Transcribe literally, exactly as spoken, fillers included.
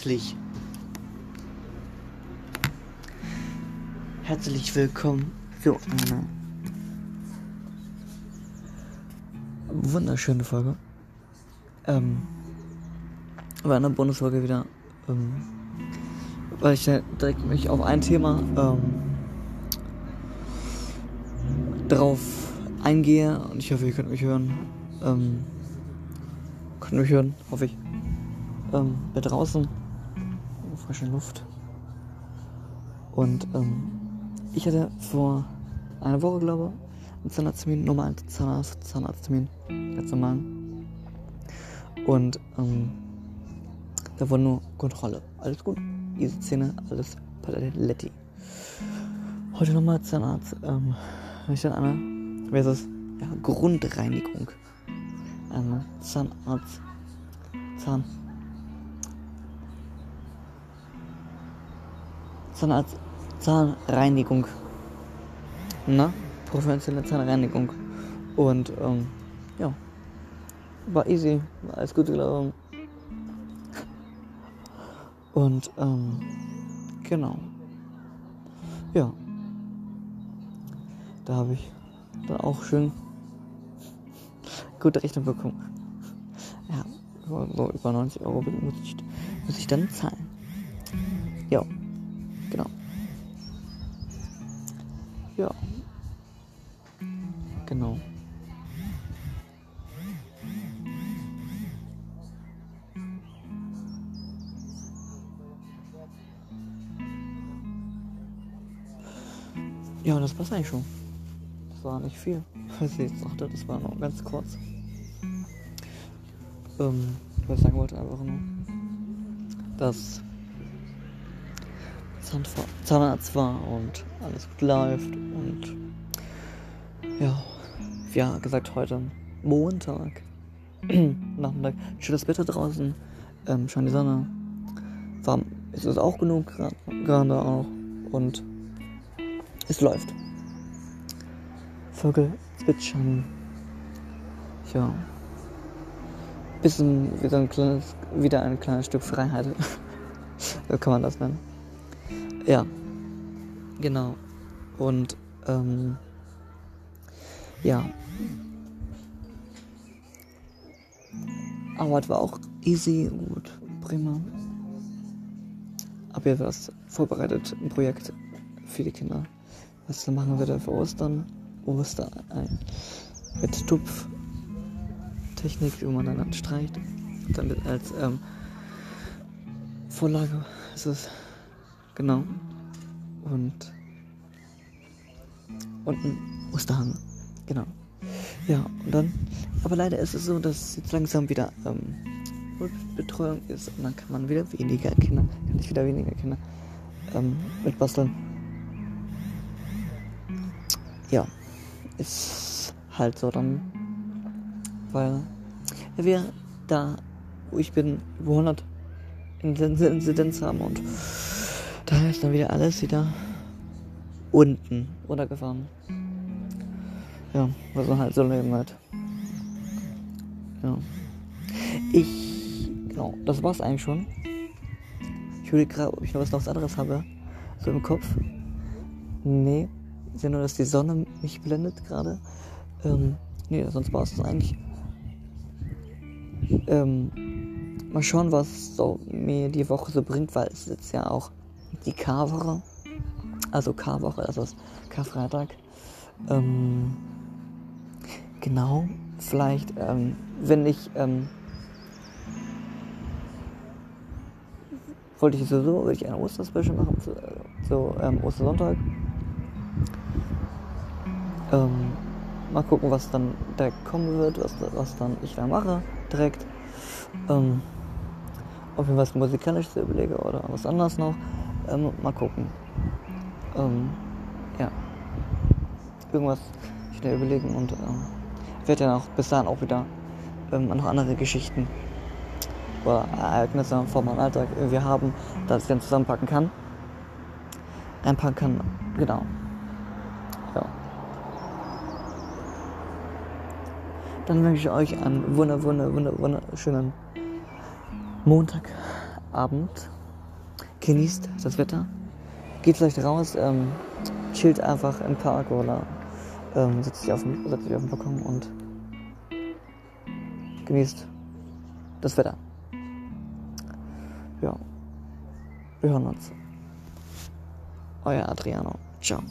Herzlich, herzlich willkommen zu einer wunderschönen Folge. Ähm, bei einer Bonusfolge wieder, ähm, weil ich direkt mich auf ein Thema ähm, drauf eingehe und ich hoffe, ihr könnt mich hören. Ähm, könnt mich hören, hoffe ich. Ähm, bin draußen, in frischer Luft. Und ähm, ich hatte vor einer Woche, glaube ich, einen Zahnarzttermin, normalen Zahnarzt, Zahnarzttermin, ganz normal. Und ähm, da war nur Kontrolle. Alles gut, diese Zähne, alles Paletti. Heute nochmal Zahnarzt, ähm, habe ich dann eine, wer ist das? Ja, Grundreinigung. Eine Zahnarzt, Zahn. Zahnarzt, Zahnreinigung. Na, professionelle Zahnreinigung. Und, ähm, ja. War easy. War alles gut gelaufen. Und, ähm, genau. Ja. Da habe ich dann auch schön gute Rechnung bekommen. Ja, so über neunzig Euro muss ich, muss ich dann zahlen. Ja. Genau. Ja. Genau. Ja, und das passt eigentlich schon. Das war nicht viel. Was ich jetzt dachte, das war noch ganz kurz. Ähm, was ich sagen wollte, einfach nur, dass Zahnarzt war und alles gut läuft und ja, wie ja, gesagt, heute Montag Nachmittag, schönes Wetter draußen, ähm, scheint die Sonne, warm ist es auch genug, gerade grad, auch und es läuft. Vögel zwitschern, ja, bisschen wieder ein kleines, wieder ein kleines Stück Freiheit, so kann man das nennen. Ja, genau. Und, ähm, ja. Arbeit war auch easy, gut, prima. Hab ja was vorbereitet, ein Projekt für die Kinder. Was dann machen wir da für Ostern? Ostern mit Tupftechnik, wie man dann, dann streicht. Und dann als, ähm, Vorlage ist es. Genau. Und und ein Osterhang. Genau. Ja, und dann. Aber leider ist es so, dass jetzt langsam wieder ähm, Betreuung ist und dann kann man wieder weniger Kinder, kann ich wieder weniger Kinder ähm, mitbasteln. Ja. Ist halt so dann. Weil ja, wir da, wo ich bin, über hundert Inzidenz haben und da ist dann wieder alles wieder unten runtergefahren. Ja, was man halt so leben hat. Ja. Ich, genau, das war's eigentlich schon. Ich würde gerade, ob ich noch was, noch was anderes habe. So im Kopf. Nee, ich sehe nur, dass die Sonne mich blendet gerade. Ähm, nee, sonst war's das eigentlich. Ähm, mal schauen, was so mir die Woche so bringt, weil es jetzt ja auch die K-Woche, also K-Woche, also das Karfreitag. Ähm, genau, vielleicht, ähm, wenn ich, ähm, wollte ich sowieso, würde ich ein Osterspecial machen, zu, zu ähm, Ostersonntag. Ähm, mal gucken, was dann direkt kommen wird, was, was dann ich da mache, direkt. Ähm, ob ich was Musikalisches überlege oder was anderes noch. Ähm, mal gucken. Ähm, ja. Irgendwas schnell überlegen und ähm, ich werde ja auch bis dahin auch wieder ähm, noch andere Geschichten oder Ereignisse von meinem Alltag irgendwie haben, dass ich dann zusammenpacken kann. Reinpacken kann, genau. Ja. Dann wünsche ich euch einen wunder, wunder, wunder, wunderschönen Montagabend Abend. Genießt das Wetter. Geht vielleicht raus, ähm, chillt einfach im Park oder ähm, setzt sich auf den, setzt sich auf den Balkon und genießt das Wetter. Ja, wir hören uns. Euer Adriano. Ciao.